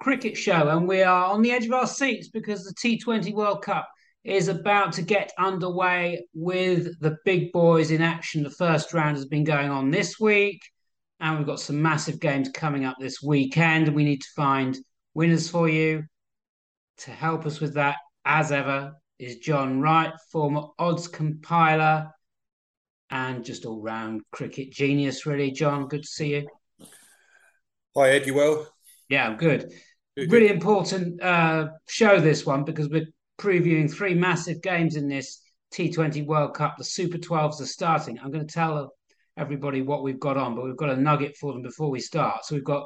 Cricket Show, and we are on the edge of our seats because the T20 World Cup is about to get underway with the big boys in action. The first round has been going on this week, and we've got some massive games coming up this weekend, and we need to find winners for you. To help us with that, as ever, is John Wright, former odds compiler and just all-round cricket genius, really. John, good to see you. Hi, Ed, you well? Yeah, I'm good. Really important show this one because we're previewing three massive games in this T20 World Cup. The Super 12s are starting. I'm going to tell everybody what we've got on, but we've got a nugget for them before we start. So we've got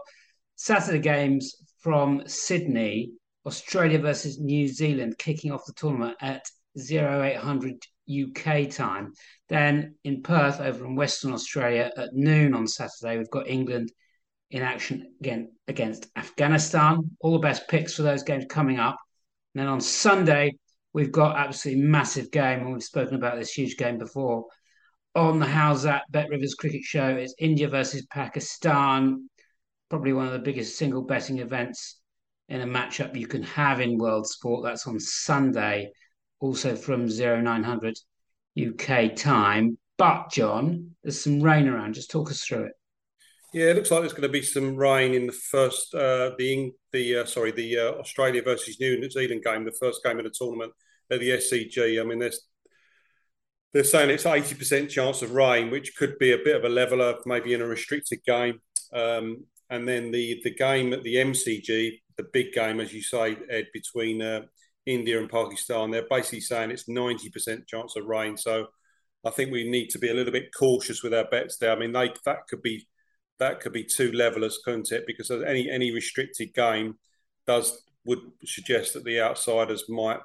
Saturday games from Sydney, Australia versus New Zealand, kicking off the tournament at 0800 UK time. Then in Perth over in Western Australia at noon on Saturday, we've got England in action again against Afghanistan. All the best picks for those games coming up. And then on Sunday, we've got absolutely massive game, and we've spoken about this huge game before. On the How's That BetRivers Cricket Show, it's India versus Pakistan, probably one of the biggest single betting events in a matchup you can have in world sport. That's on Sunday, also from 0900 UK time. But, John, there's some rain around. Just talk us through it. Yeah, it looks like there's going to be some rain in the first, Australia versus New Zealand game, the first game of the tournament at the SCG. I mean, they're saying it's 80% chance of rain, which could be a bit of a leveler, maybe in a restricted game. And then the game at the MCG, the big game, as you say, Ed, between India and Pakistan, they're basically saying it's 90% chance of rain. So I think we need to be a little bit cautious with our bets there. I mean, that could be two levelers, couldn't it? Because any restricted game would suggest that the outsiders might,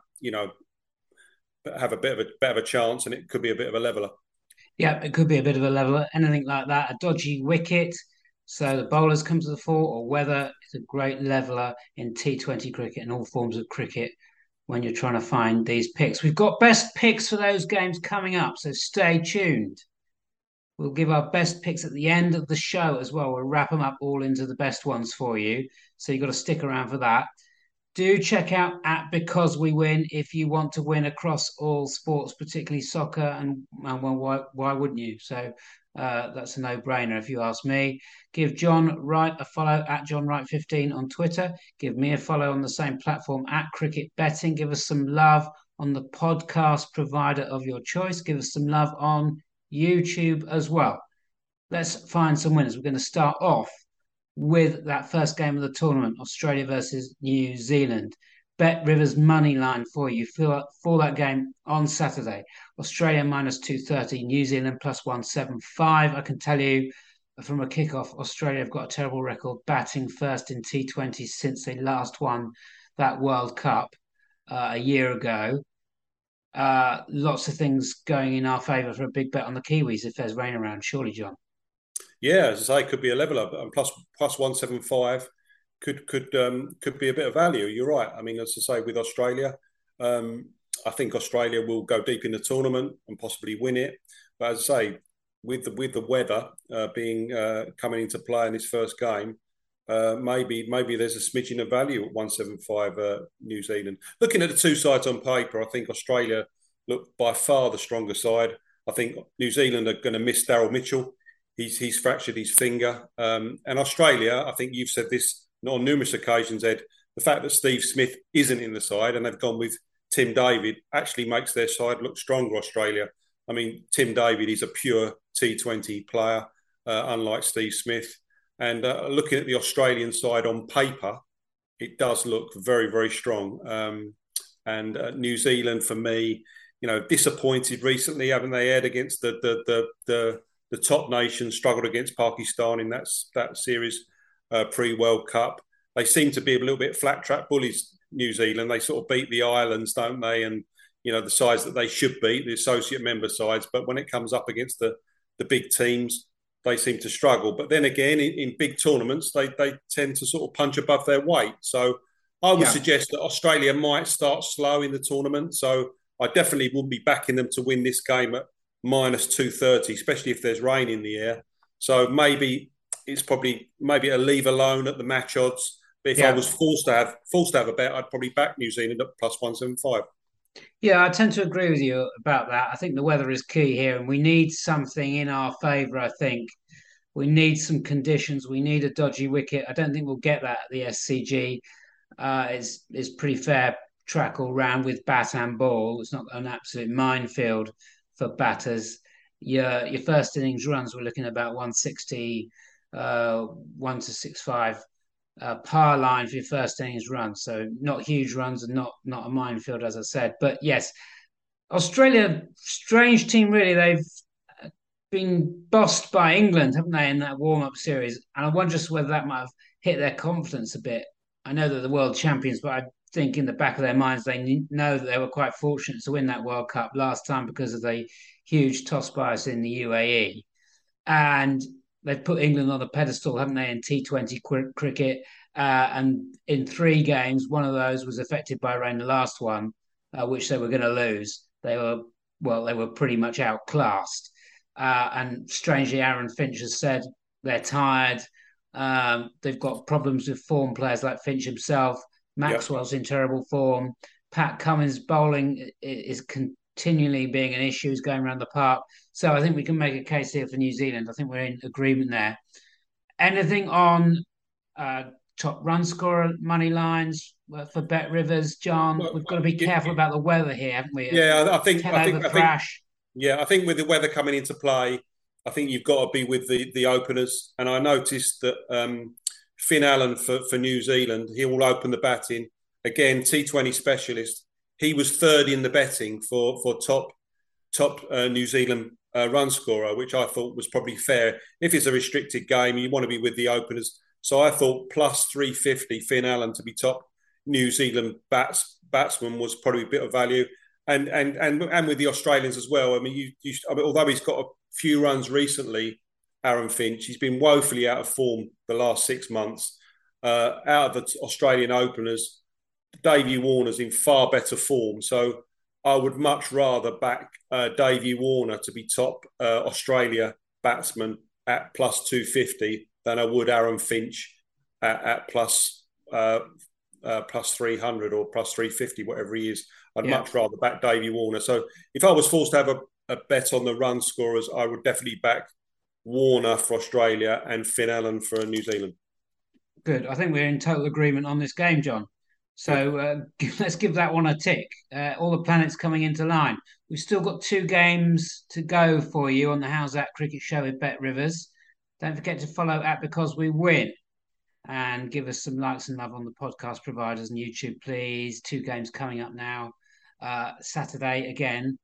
have a bit of a chance, and it could be a bit of a leveler. Yeah, it could be a bit of a leveler. Anything like that, a dodgy wicket, so the bowlers come to the fore, or weather is a great leveler in T20 cricket and all forms of cricket when you're trying to find these picks. We've got best picks for those games coming up, so stay tuned. We'll give our best picks at the end of the show as well. We'll wrap them up all into the best ones for you. So you've got to stick around for that. Do check out at Because We Win if you want to win across all sports, particularly soccer. And well, why wouldn't you? So that's a no-brainer if you ask me. Give John Wright a follow at John Wright 15 on Twitter. Give me a follow on the same platform at Cricket Betting. Give us some love on the podcast provider of your choice. Give us some love on YouTube as well. Let's find some winners. We're going to start off with that first game of the tournament, Australia versus New Zealand. Bet Rivers money line for you for that game on Saturday. Australia minus 230, New Zealand plus 175. I can tell you from a kickoff, Australia have got a terrible record batting first in T20 since they last won that World Cup a year ago. Lots of things going in our favour for a big bet on the Kiwis if there's rain around, surely, John. Yeah, as I say, could be a leveler, and plus 175 could be a bit of value. You're right. I mean, as I say, with Australia, I think Australia will go deep in the tournament and possibly win it. But as I say, with the weather being coming into play in this first game, maybe there's a smidgen of value at 175 New Zealand. Looking at the two sides on paper, I think Australia look by far the stronger side. I think New Zealand are going to miss Darryl Mitchell. He's fractured his finger. And Australia, I think you've said this on numerous occasions, Ed, the fact that Steve Smith isn't in the side and they've gone with Tim David actually makes their side look stronger, Australia. I mean, Tim David is a pure T20 player. unlike Steve Smith. And looking at the Australian side on paper, it does look very, very strong. New Zealand, for me, you know, disappointed recently, haven't they, Ed, against the top nation, struggled against Pakistan in that series pre-World Cup. They seem to be a little bit flat-track bullies, New Zealand. They sort of beat the islands, don't they? And, you know, the sides that they should beat, the associate member sides. But when it comes up against the big teams, they seem to struggle. But then again, in big tournaments, they tend to sort of punch above their weight. So I would suggest that Australia might start slow in the tournament. So I definitely wouldn't be backing them to win this game at -230, especially if there's rain in the air. So maybe it's probably a leave alone at the match odds. But if I was forced to have a bet, I'd probably back New Zealand at +175. Yeah, I tend to agree with you about that. I think the weather is key here, and we need something in our favour, I think. We need some conditions. We need a dodgy wicket. I don't think we'll get that at the SCG. It's pretty fair track all round with bat and ball. It's not an absolute minefield for batters. Your first innings runs, we're looking at about 160, 1 to 6.5. Par line for your first innings run, so not huge runs and not a minefield, as I said. But yes, Australia, strange team really. They've been bossed by England, haven't they, in that warm-up series? And I wonder just whether that might have hit their confidence a bit. I know they're the world champions, but I think in the back of their minds they know that they were quite fortunate to win that World Cup last time because of the huge toss bias in the UAE. And they've put England on a pedestal, haven't they, in T20 cricket. And in 3 games, one of those was affected by rain, the last one, which they were going to lose. They were pretty much outclassed. And strangely, Aaron Finch has said they're tired. They've got problems with form players like Finch himself. Maxwell's in terrible form. Pat Cummins' bowling is continually being an issue, is going around the park. So I think we can make a case here for New Zealand. I think we're in agreement there. Anything on top run scorer money lines for BetRivers, John? We've got to be careful about the weather here, haven't we? Yeah, I think with the weather coming into play, I think you've got to be with the openers. And I noticed that Finn Allen for New Zealand, he will open the batting. Again, T20 specialist. He was third in the betting for top New Zealand run scorer, which I thought was probably fair. If it's a restricted game, you want to be with the openers. So I thought +350 Finn Allen to be top New Zealand batsman was probably a bit of value. And with the Australians as well. I mean, although he's got a few runs recently, Aaron Finch, he's been woefully out of form the last 6 months. Out of the Australian openers, Davey Warner's in far better form. So I would much rather back Davey Warner to be top Australia batsman at +250 than I would Aaron Finch at +300 or +350, whatever he is. I'd much rather back Davey Warner. So if I was forced to have a bet on the run scorers, I would definitely back Warner for Australia and Finn Allen for New Zealand. Good. I think we're in total agreement on this game, John. So let's give that one a tick. All the planets coming into line. We've still got 2 games to go for you on the How's That Cricket Show with BetRivers. Don't forget to follow at Because We Win and give us some likes and love on the podcast providers and YouTube, please. 2 games coming up now. Saturday again,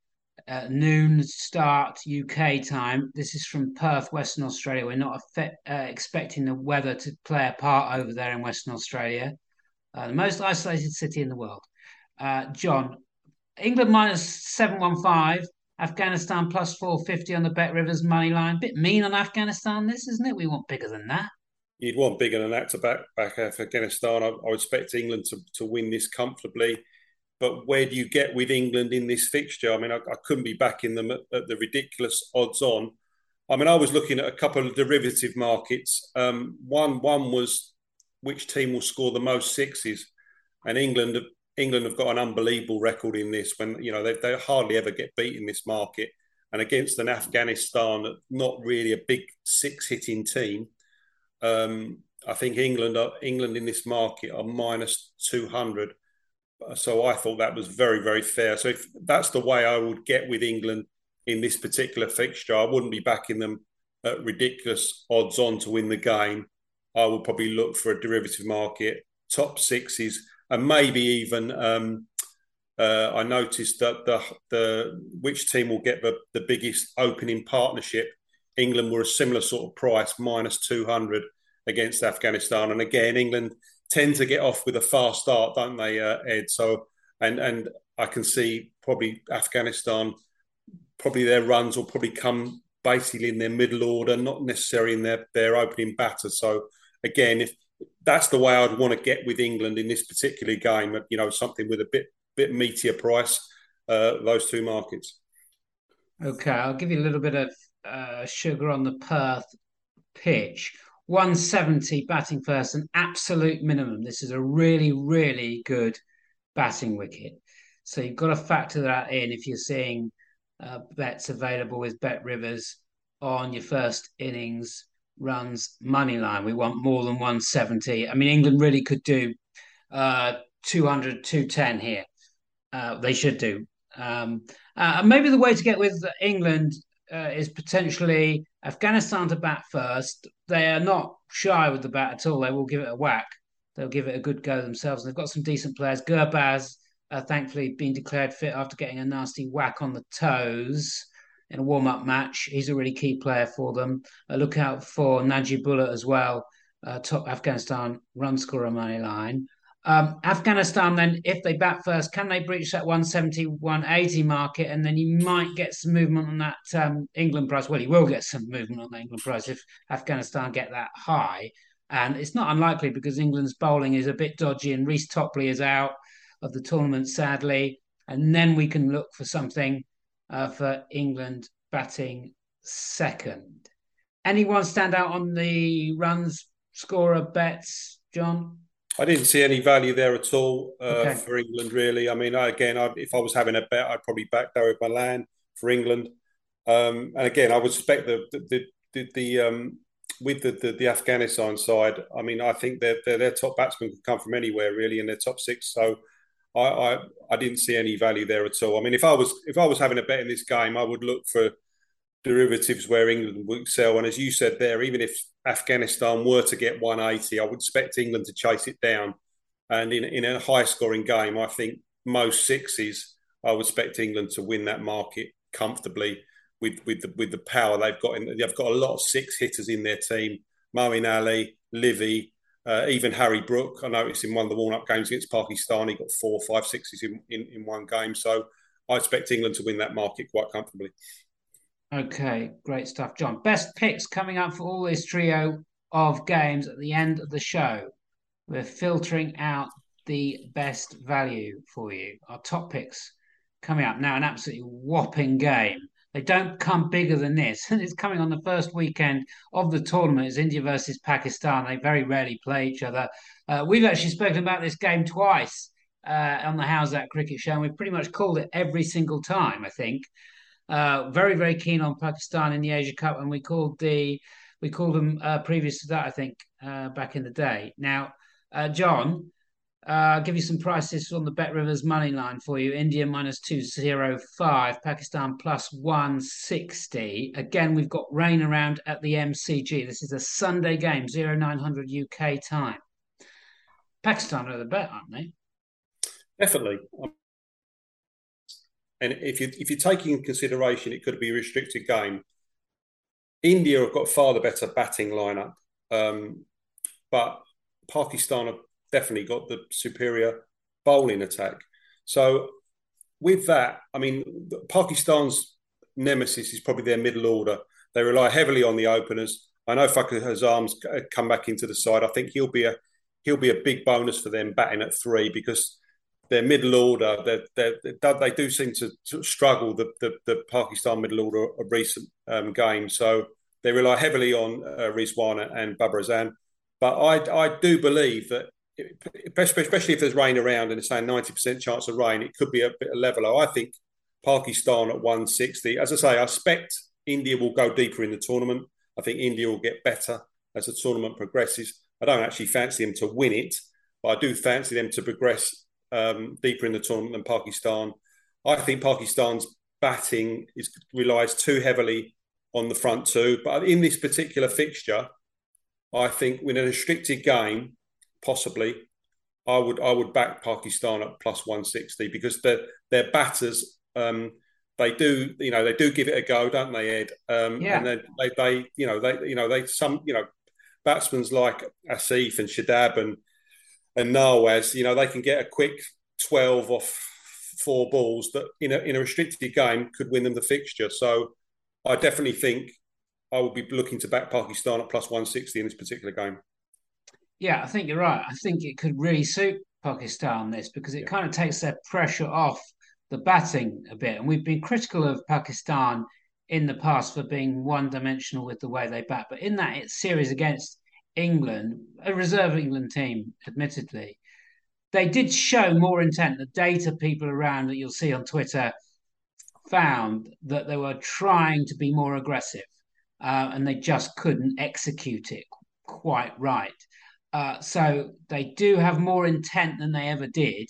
noon start UK time. This is from Perth, Western Australia. We're not expecting the weather to play a part over there in Western Australia. The most isolated city in the world. John, England -715, Afghanistan +450 on the BetRivers money line. Bit mean on Afghanistan, this, isn't it? We want bigger than that. You'd want bigger than that to back Afghanistan. I expect England to win this comfortably. But where do you get with England in this fixture? I mean, I couldn't be backing them at the ridiculous odds on. I mean, I was looking at a couple of derivative markets. One was which team will score the most sixes, and England have got an unbelievable record in this. When you know they hardly ever get beat in this market, and against an Afghanistan not really a big six hitting team, I think England in this market are -200. So I thought that was very, very fair. So if that's the way I would get with England in this particular fixture, I wouldn't be backing them at ridiculous odds on to win the game, I would probably look for a derivative market, top sixes, and maybe even I noticed that the which team will get the biggest opening partnership. England were a similar sort of price, minus 200 against Afghanistan. And again, England tend to get off with a fast start, don't they, Ed? So, and I can see probably Afghanistan, probably their runs will probably come basically in their middle order, not necessarily in their opening batter. So again, if that's the way I'd want to get with England in this particular game, you know, something with a bit meatier price, those two markets. Okay, I'll give you a little bit of sugar on the Perth pitch. 170 batting first, an absolute minimum. This is a really, really good batting wicket. So you've got to factor that in if you're seeing bets available with BetRivers on your first innings runs money line. We want more than 170. I mean, England really could do 200, 210 here. They should do. Maybe the way to get with England is potentially Afghanistan to bat first. They are not shy with the bat at all. They will give it a whack. They'll give it a good go themselves. And they've got some decent players. Gurbaz, thankfully, been declared fit after getting a nasty whack on the toes in a warm-up match. He's a really key player for them. Look out for Najibullah as well, top Afghanistan run scorer money line. Afghanistan, then, if they bat first, can they breach that 170, 180 market? And then you might get some movement on that England price. Well, you will get some movement on the England price if Afghanistan get that high. And it's not unlikely because England's bowling is a bit dodgy and Rhys Topley is out of the tournament, sadly. And then we can look for something for England batting second. Anyone stand out on the runs scorer bets, John? I didn't see any value there at all for England, really. I mean, if I was having a bet, I'd probably back David Malan for England. And again, I would expect the Afghanistan side. I mean, I think their top batsmen could come from anywhere, really, in their top six. So I didn't see any value there at all. I mean, if I was having a bet in this game, I would look for derivatives where England would excel. And as you said there, even if Afghanistan were to get 180, I would expect England to chase it down. And in a high-scoring game, I think most sixes, I would expect England to win that market comfortably with the power they've got. They've got a lot of six hitters in their team. Moeen Ali, Livy, even Harry Brook. I noticed in one of the warm-up games against Pakistan, he got 4 or 5 sixes in one game. So I expect England to win that market quite comfortably. Okay, great stuff, John. Best picks coming up for all this trio of games at the end of the show. We're filtering out the best value for you. Our top picks coming up now, an absolutely whopping game. They don't come bigger than this. It's coming on the first weekend of the tournament. It's India versus Pakistan. They very rarely play each other. We've actually spoken about this game twice on the How's That Cricket Show, and we've pretty much called it every single time, I think. Very, very keen on Pakistan in the Asia Cup, and we called them previous to that, I think, back in the day. Now, John, I'll give you some prices on the BetRivers money line for you. India minus 205, Pakistan plus 160. Again, we've got rain around at the MCG. This is a Sunday game, 0900 UK time. Pakistan are the bet, aren't they? Definitely. And if you're taking into consideration it could be a restricted game, India have got far the better batting lineup, but Pakistan have definitely got the superior bowling attack. So with that, I mean, Pakistan's nemesis is probably their middle order. They rely heavily on the openers. I know Babar Azam's come back into the side. I think he'll be a big bonus for them batting at 3 because their middle order, they do seem to struggle, the Pakistan middle order of recent games. So they rely heavily on Rizwan and Babar Azam. But I do believe that, especially if there's rain around and it's saying 90% chance of rain, it could be a bit of leveler. I think Pakistan at 160. As I say, I expect India will go deeper in the tournament. I think India will get better as the tournament progresses. I don't actually fancy them to win it, but I do fancy them to progress deeper in the tournament than Pakistan. I think Pakistan's batting relies too heavily on the front two. But in this particular fixture, I think with a restricted game, possibly, I would back Pakistan at +160 because their batters, they do give it a go, don't they, Ed? Yeah. And they batsmen like Asif and Shadab and Nawaz, they can get a quick 12 off 4 balls that in a restricted game could win them the fixture. So I definitely think I would be looking to back Pakistan at +160 in this particular game. Yeah, I think you're right. I think it could really suit Pakistan, this, because it kind of takes their pressure off the batting a bit. And we've been critical of Pakistan in the past for being one-dimensional with the way they bat. But in that series against England, a reserve England team, admittedly, they did show more intent. The data people around that you'll see on Twitter found that they were trying to be more aggressive, and they just couldn't execute it quite right. So they do have more intent than they ever did.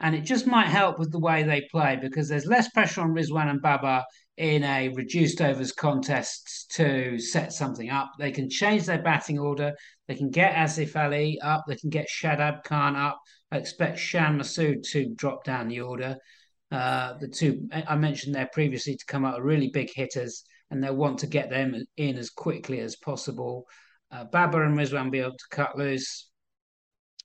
And it just might help with the way they play, because there's less pressure on Rizwan and Babar in a reduced overs contest to set something up. They can change their batting order. They can get Asif Ali up. They can get Shadab Khan up. I expect Shan Masood to drop down the order. The two I mentioned there previously to come out are really big hitters, and they'll want to get them in as quickly as possible. Babar and Rizwan be able to cut loose.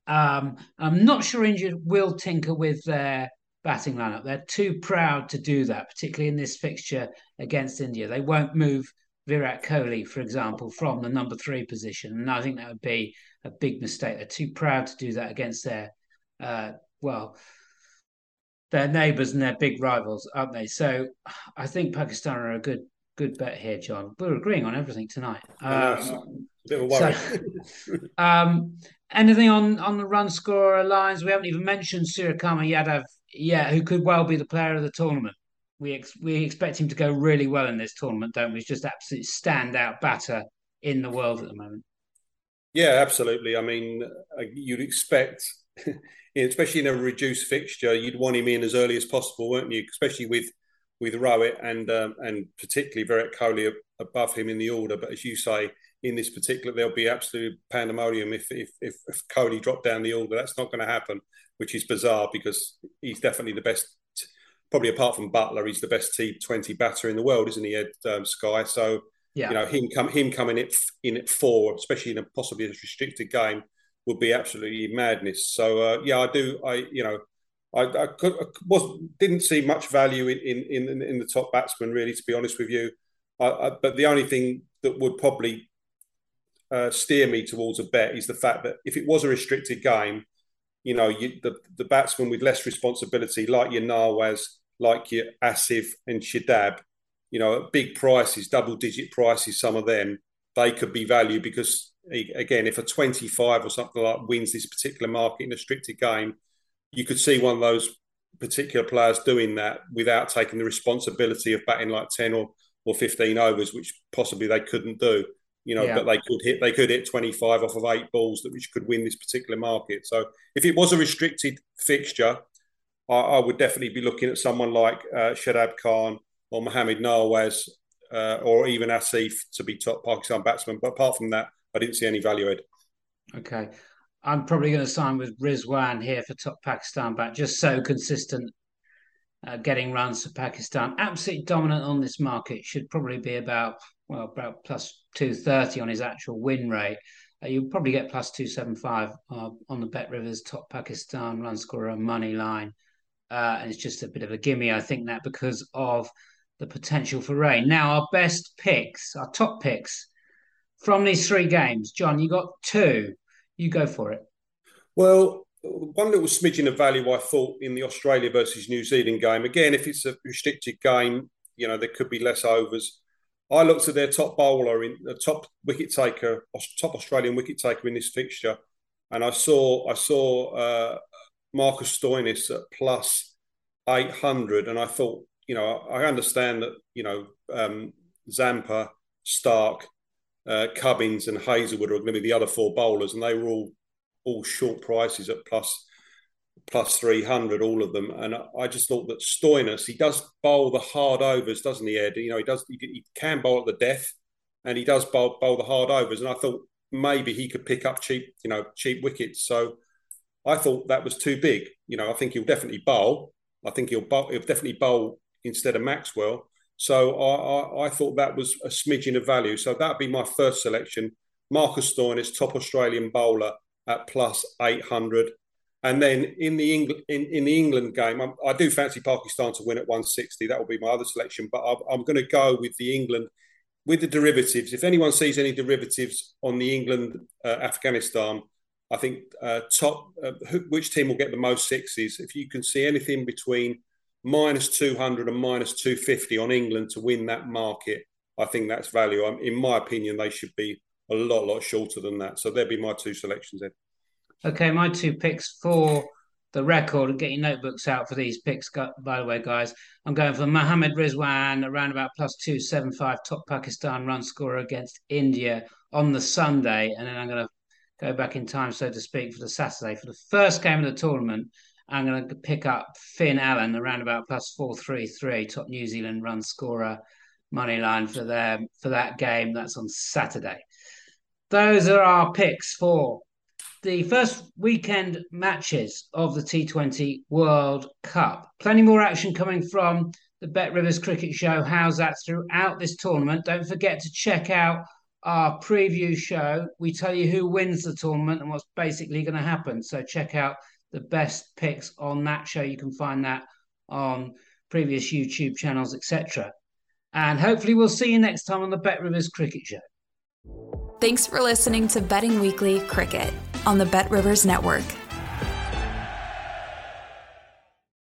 I'm not sure India will tinker with their batting lineup. They're too proud to do that, particularly in this fixture against India. They won't move Virat Kohli, for example, from the number 3 position. And I think that would be a big mistake. They're too proud to do that against their neighbours and their big rivals, aren't they? So I think Pakistan are a good bet here, John. We're agreeing on everything tonight. Anything on the run scorer lines? We haven't even mentioned Suryakumar Yadav yet, who could well be the player of the tournament. We expect him to go really well in this tournament, don't we? He's just absolute standout batter in the world at the moment. Yeah, absolutely. I mean, you'd expect, especially in a reduced fixture, you'd want him in as early as possible, weren't you? Especially with Rohit and particularly Virat Kohli above him in the order. But as you say, in this particular, there'll be absolute pandemonium if Kohli dropped down the order. That's not going to happen, which is bizarre because he's definitely the best, probably apart from Butler, he's the best T20 batter in the world, isn't he, Ed Sky? So, him coming in at 4, especially in a possibly restricted game, would be absolutely madness. So, I didn't see much value in the top batsman, really, to be honest with you. But the only thing that would probably steer me towards a bet is the fact that if it was a restricted game, the batsmen with less responsibility, like your Nawaz, like your Asif and Shadab, at big prices, double-digit prices, some of them, they could be valued because, again, if a 25 or something like wins this particular market in a restricted game, you could see one of those particular players doing that without taking the responsibility of batting like 10 or 15 overs, which possibly they couldn't do. But they could hit 25 off of 8 balls, that which could win this particular market. So if it was a restricted fixture, I would definitely be looking at someone like Shadab Khan or Mohammad Nawaz or even Asif to be top Pakistan batsman. But apart from that, I didn't see any value, Ed. Okay. I'm probably going to sign with Rizwan here for top Pakistan bat. Just so consistent getting runs for Pakistan. Absolutely dominant on this market. Should probably be about plus 230 on his actual win rate. You'll probably get plus 275 on the BetRivers top Pakistan run scorer money line. And it's just a bit of a gimme, I think, that because of the potential for rain. Now, our best picks, our top picks from these 3 games. John, you got 2. You go for it. Well, one little smidgen of value, I thought, in the Australia versus New Zealand game. Again, if it's a restricted game, there could be less overs. I looked at their top bowler, top Australian wicket taker in this fixture, and I saw Marcus Stoinis at +800, and I thought, I understand that Zampa, Stark, Cummins, and Hazelwood are going to be the other 4 bowlers, and they were all short prices at plus plus 300, all of them. And I just thought that Stoinis, he does bowl the hard overs, doesn't he, Ed? You know, he can bowl at the death, and he does bowl the hard overs. And I thought maybe he could pick up cheap wickets. So I thought that was too big. You know, I think he'll definitely bowl. I think he'll definitely bowl instead of Maxwell. So I thought that was a smidgen of value. So that'd be my first selection. Marcus Stoinis, top Australian bowler at plus 800. And then in the England game, I do fancy Pakistan to win at 160. That will be my other selection. But I'm going to go with the England, with the derivatives. If anyone sees any derivatives on the England, Afghanistan, I think which team will get the most sixes? If you can see anything between minus 200 and minus 250 on England to win that market, I think that's value. In my opinion, they should be a lot shorter than that. So there'd be my two selections then. Okay, my two picks for the record. Get your notebooks out for these picks, by the way, guys. I'm going for Mohammad Rizwan, around about plus 275, top Pakistan run scorer against India on the Sunday. And then I'm going to go back in time, so to speak, for the Saturday. For the first game of the tournament, I'm going to pick up Finn Allen, around about plus 433, top New Zealand run scorer, money line for that game. That's on Saturday. Those are our picks for the first weekend matches of the T20 World Cup. Plenty more action coming from the BetRivers Cricket Show. How's that throughout this tournament? Don't forget to check out our preview show. We tell you who wins the tournament and what's basically going to happen. So check out the best picks on that show. You can find that on previous YouTube channels, etc. And hopefully we'll see you next time on the BetRivers Cricket Show. Thanks for listening to Betting Weekly Cricket on the BetRivers Network.